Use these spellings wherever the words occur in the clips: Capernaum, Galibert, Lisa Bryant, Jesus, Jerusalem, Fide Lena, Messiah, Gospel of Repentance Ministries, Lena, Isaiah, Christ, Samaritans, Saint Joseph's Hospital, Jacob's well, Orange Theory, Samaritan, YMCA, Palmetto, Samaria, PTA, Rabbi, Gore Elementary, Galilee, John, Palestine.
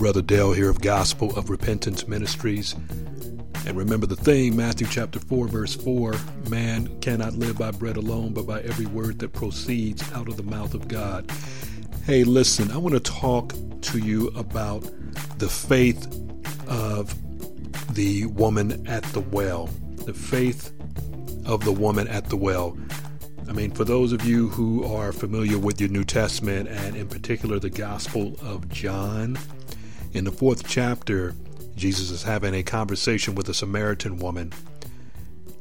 Brother Dale here of Gospel of Repentance Ministries. And remember the theme, Matthew chapter 4, verse 4, man cannot live by bread alone, but by every word that proceeds out of the mouth of God. Hey, listen, I want to talk to you about the faith of the woman at the well. The faith of the woman at the well. I mean, for those of you who are familiar with your New Testament, and in particular the Gospel of John, in the 4th chapter, Jesus is having a conversation with a Samaritan woman.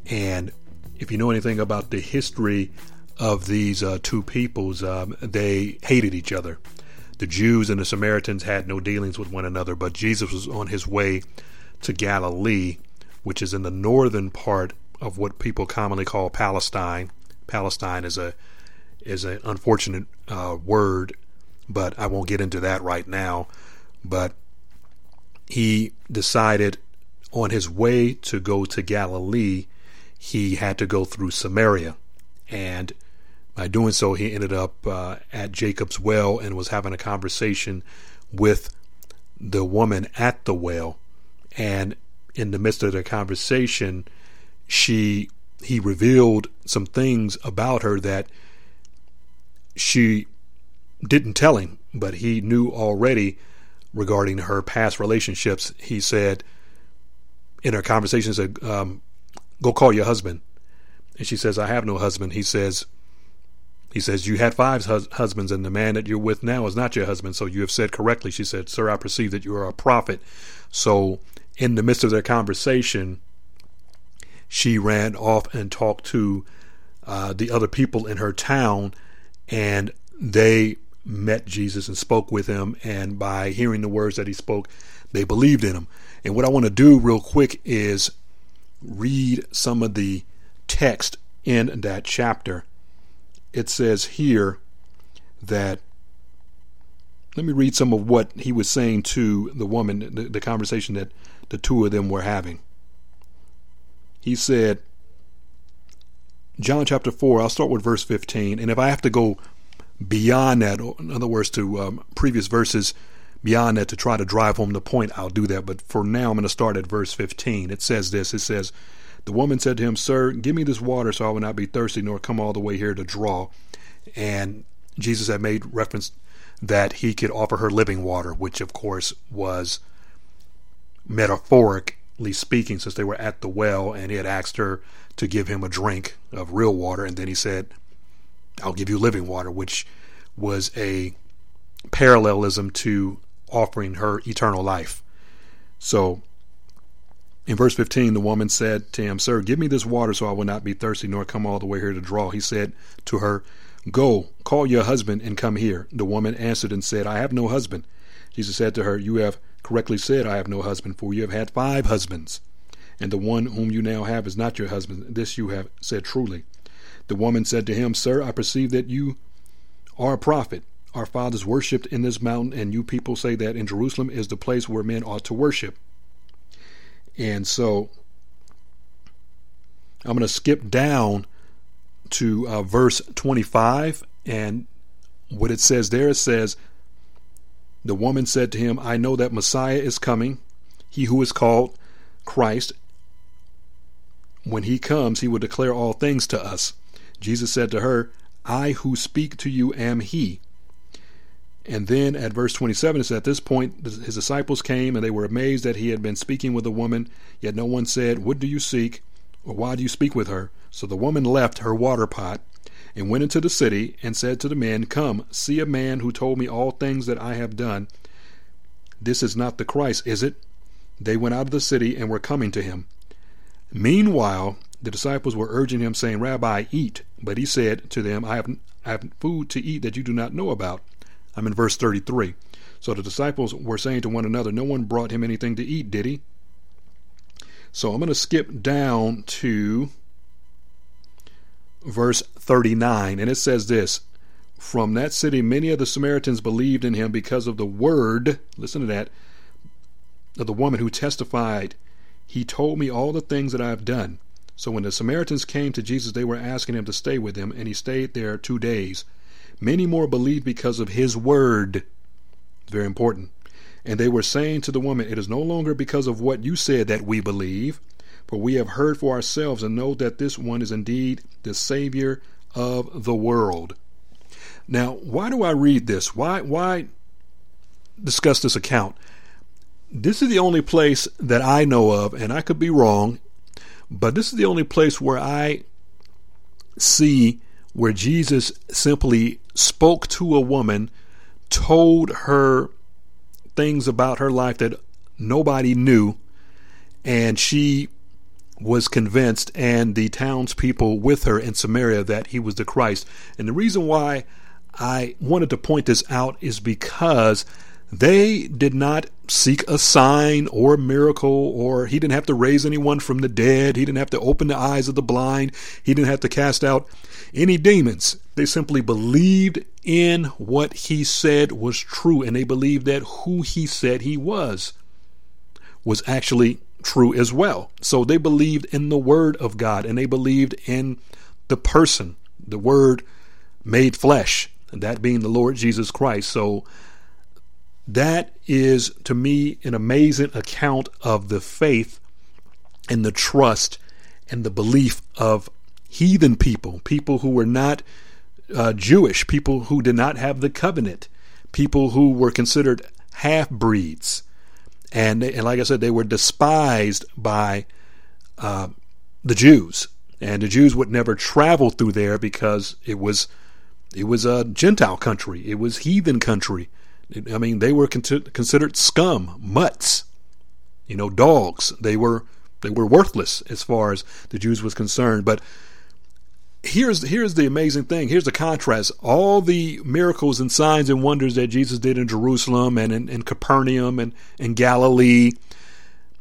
And if you know anything about the history of these two peoples, they hated each other. The Jews and the Samaritans had no dealings with one another, but Jesus was on his way to Galilee, which is in the northern part of what people commonly call Palestine. Palestine is an unfortunate word, but I won't get into that right now. But he decided on his way to go to Galilee, he had to go through Samaria. And by doing so, he ended up at Jacob's well and was having a conversation with the woman at the well. And in the midst of the conversation, he revealed some things about her that she didn't tell him, but he knew already regarding her past relationships. He said in her conversation, said, go call your husband. And she says, I have no husband. He says, you had 5 husbands, and the man that you're with now is not your husband. So you have said correctly. She said, sir, I perceive that you are a prophet. So in the midst of their conversation, she ran off and talked to the other people in her town, and they met Jesus and spoke with him. And by hearing the words that he spoke, they believed in him. And what I want to do real quick is read some of the text in that chapter. It says here that, let me read some of what he was saying to the woman, the conversation that the two of them were having. He said, John chapter 4, I'll start with verse 15. And if I have to go beyond that, or in other words, to previous verses beyond that to try to drive home the point, I'll do that. But for now, I'm going to start at verse 15. It says this. It says, the woman said to him, sir, give me this water so I will not be thirsty, nor come all the way here to draw. And Jesus had made reference that he could offer her living water, which, of course, was metaphoric speaking, since they were at the well and he had asked her to give him a drink of real water, and then he said, I'll give you living water, which was a parallelism to offering her eternal life. So in verse 15, the woman said to him, sir, give me this water so I will not be thirsty, nor come all the way here to draw. He said to her, go, call your husband and come here. The woman answered and said, I have no husband. Jesus said to her, you have correctly said, I have no husband, for you have had 5 husbands, and the one whom you now have is not your husband. This you have said truly. The woman said to him, sir, I perceive that you are a prophet. Our fathers worshipped in this mountain, and you people say that in Jerusalem is the place where men ought to worship. And so I'm going to skip down to verse 25, and what it says there, it says, the woman said to him, I know that Messiah is coming, he who is called Christ. When he comes, he will declare all things to us. Jesus said to her, I who speak to you am he. And then at verse 27, it's at this point, his disciples came, and they were amazed that he had been speaking with a woman, yet no one said, what do you seek, or why do you speak with her? So the woman left her water pot and went into the city and said to the men, come, see a man who told me all things that I have done. This is not the Christ, is it? They went out of the city and were coming to him. Meanwhile, the disciples were urging him, saying, Rabbi, eat. But he said to them, I have food to eat that you do not know about. I'm in verse 33. So the disciples were saying to one another, no one brought him anything to eat, did he? So I'm going to skip down to verse 39, and it says this, from that city many of the Samaritans believed in him because of the word, listen to that, of the woman who testified, he told me all the things that I have done. So when the Samaritans came to Jesus, they were asking him to stay with them, and he stayed there 2 days. Many more believed because of his word. Very important. And they were saying to the woman, "It is no longer because of what you said that we believe, for we have heard for ourselves and know that this one is indeed the Savior of the world." Now, why do I read this? Why discuss this account? This is the only place that I know of, and I could be wrong, but this is the only place where I see where Jesus simply spoke to a woman, told her things about her life that nobody knew, and she was convinced, and the townspeople with her in Samaria, that he was the Christ. And the reason why I wanted to point this out is because they did not seek a sign or a miracle, or he didn't have to raise anyone from the dead. He didn't have to open the eyes of the blind. He didn't have to cast out any demons. They simply believed in what he said was true, and they believed that who he said he was actually true as well. So they believed in the word of God, and they believed in the person, the word made flesh, and that being the Lord Jesus Christ. So that is, to me, an amazing account of the faith and the trust and the belief of heathen people, people who were not Jewish, people who did not have the covenant, people who were considered half-breeds. And like I said, they were despised by the Jews. And the Jews would never travel through there because it was a Gentile country. It was heathen country. I mean, they were considered scum, mutts, dogs. They were worthless as far as the Jews was concerned. But here's the amazing thing. Here's the contrast. All the miracles and signs and wonders that Jesus did in Jerusalem and in Capernaum and in Galilee,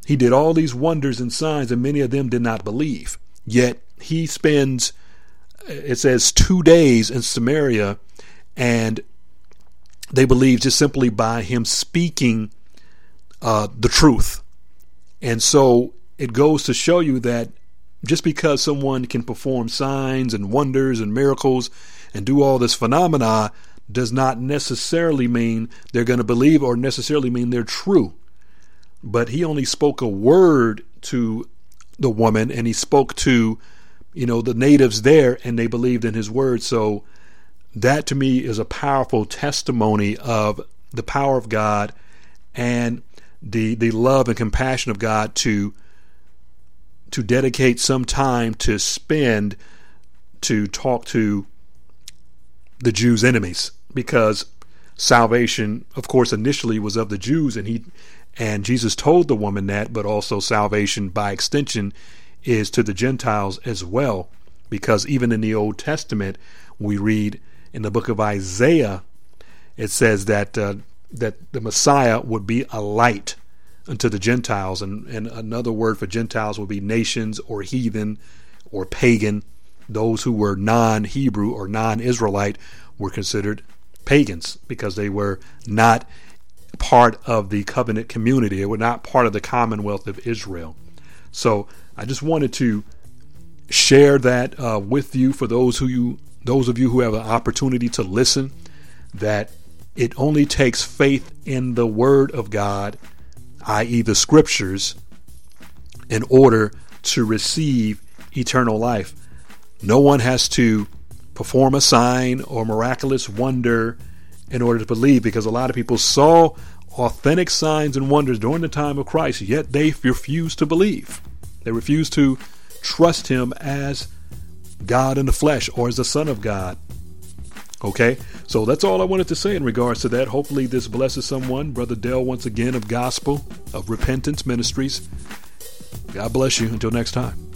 he did all these wonders and signs, and many of them did not believe. Yet he spends, it says, 2 days in Samaria, and they believe just simply by him speaking the truth. And so it goes to show you that just because someone can perform signs and wonders and miracles and do all this phenomena does not necessarily mean they're going to believe or necessarily mean they're true. But he only spoke a word to the woman, and he spoke to, the natives there, and they believed in his word. So that, to me, is a powerful testimony of the power of God and the love and compassion of God to dedicate some time to spend to talk to the Jews' enemies, because salvation, of course, initially was of the Jews, and Jesus told the woman that, but also salvation by extension is to the Gentiles as well, because even in the Old Testament we read in the book of Isaiah, it says that the Messiah would be a light unto the Gentiles. And another word for Gentiles would be nations or heathen or pagan. Those who were non-Hebrew or non-Israelite were considered pagans because they were not part of the covenant community. They were not part of the Commonwealth of Israel. So I just wanted to share that with you, for those of you who have an opportunity to listen, that it only takes faith in the word of God, i.e. the scriptures, in order to receive eternal life. No one has to perform a sign or miraculous wonder in order to believe, because a lot of people saw authentic signs and wonders during the time of Christ, yet they refused to believe. They refused to trust him as God in the flesh, or as the Son of God. Okay, so that's all I wanted to say in regards to that. Hopefully this blesses someone. Brother Dale, once again, of Gospel of Repentance Ministries. God bless you. Until next time.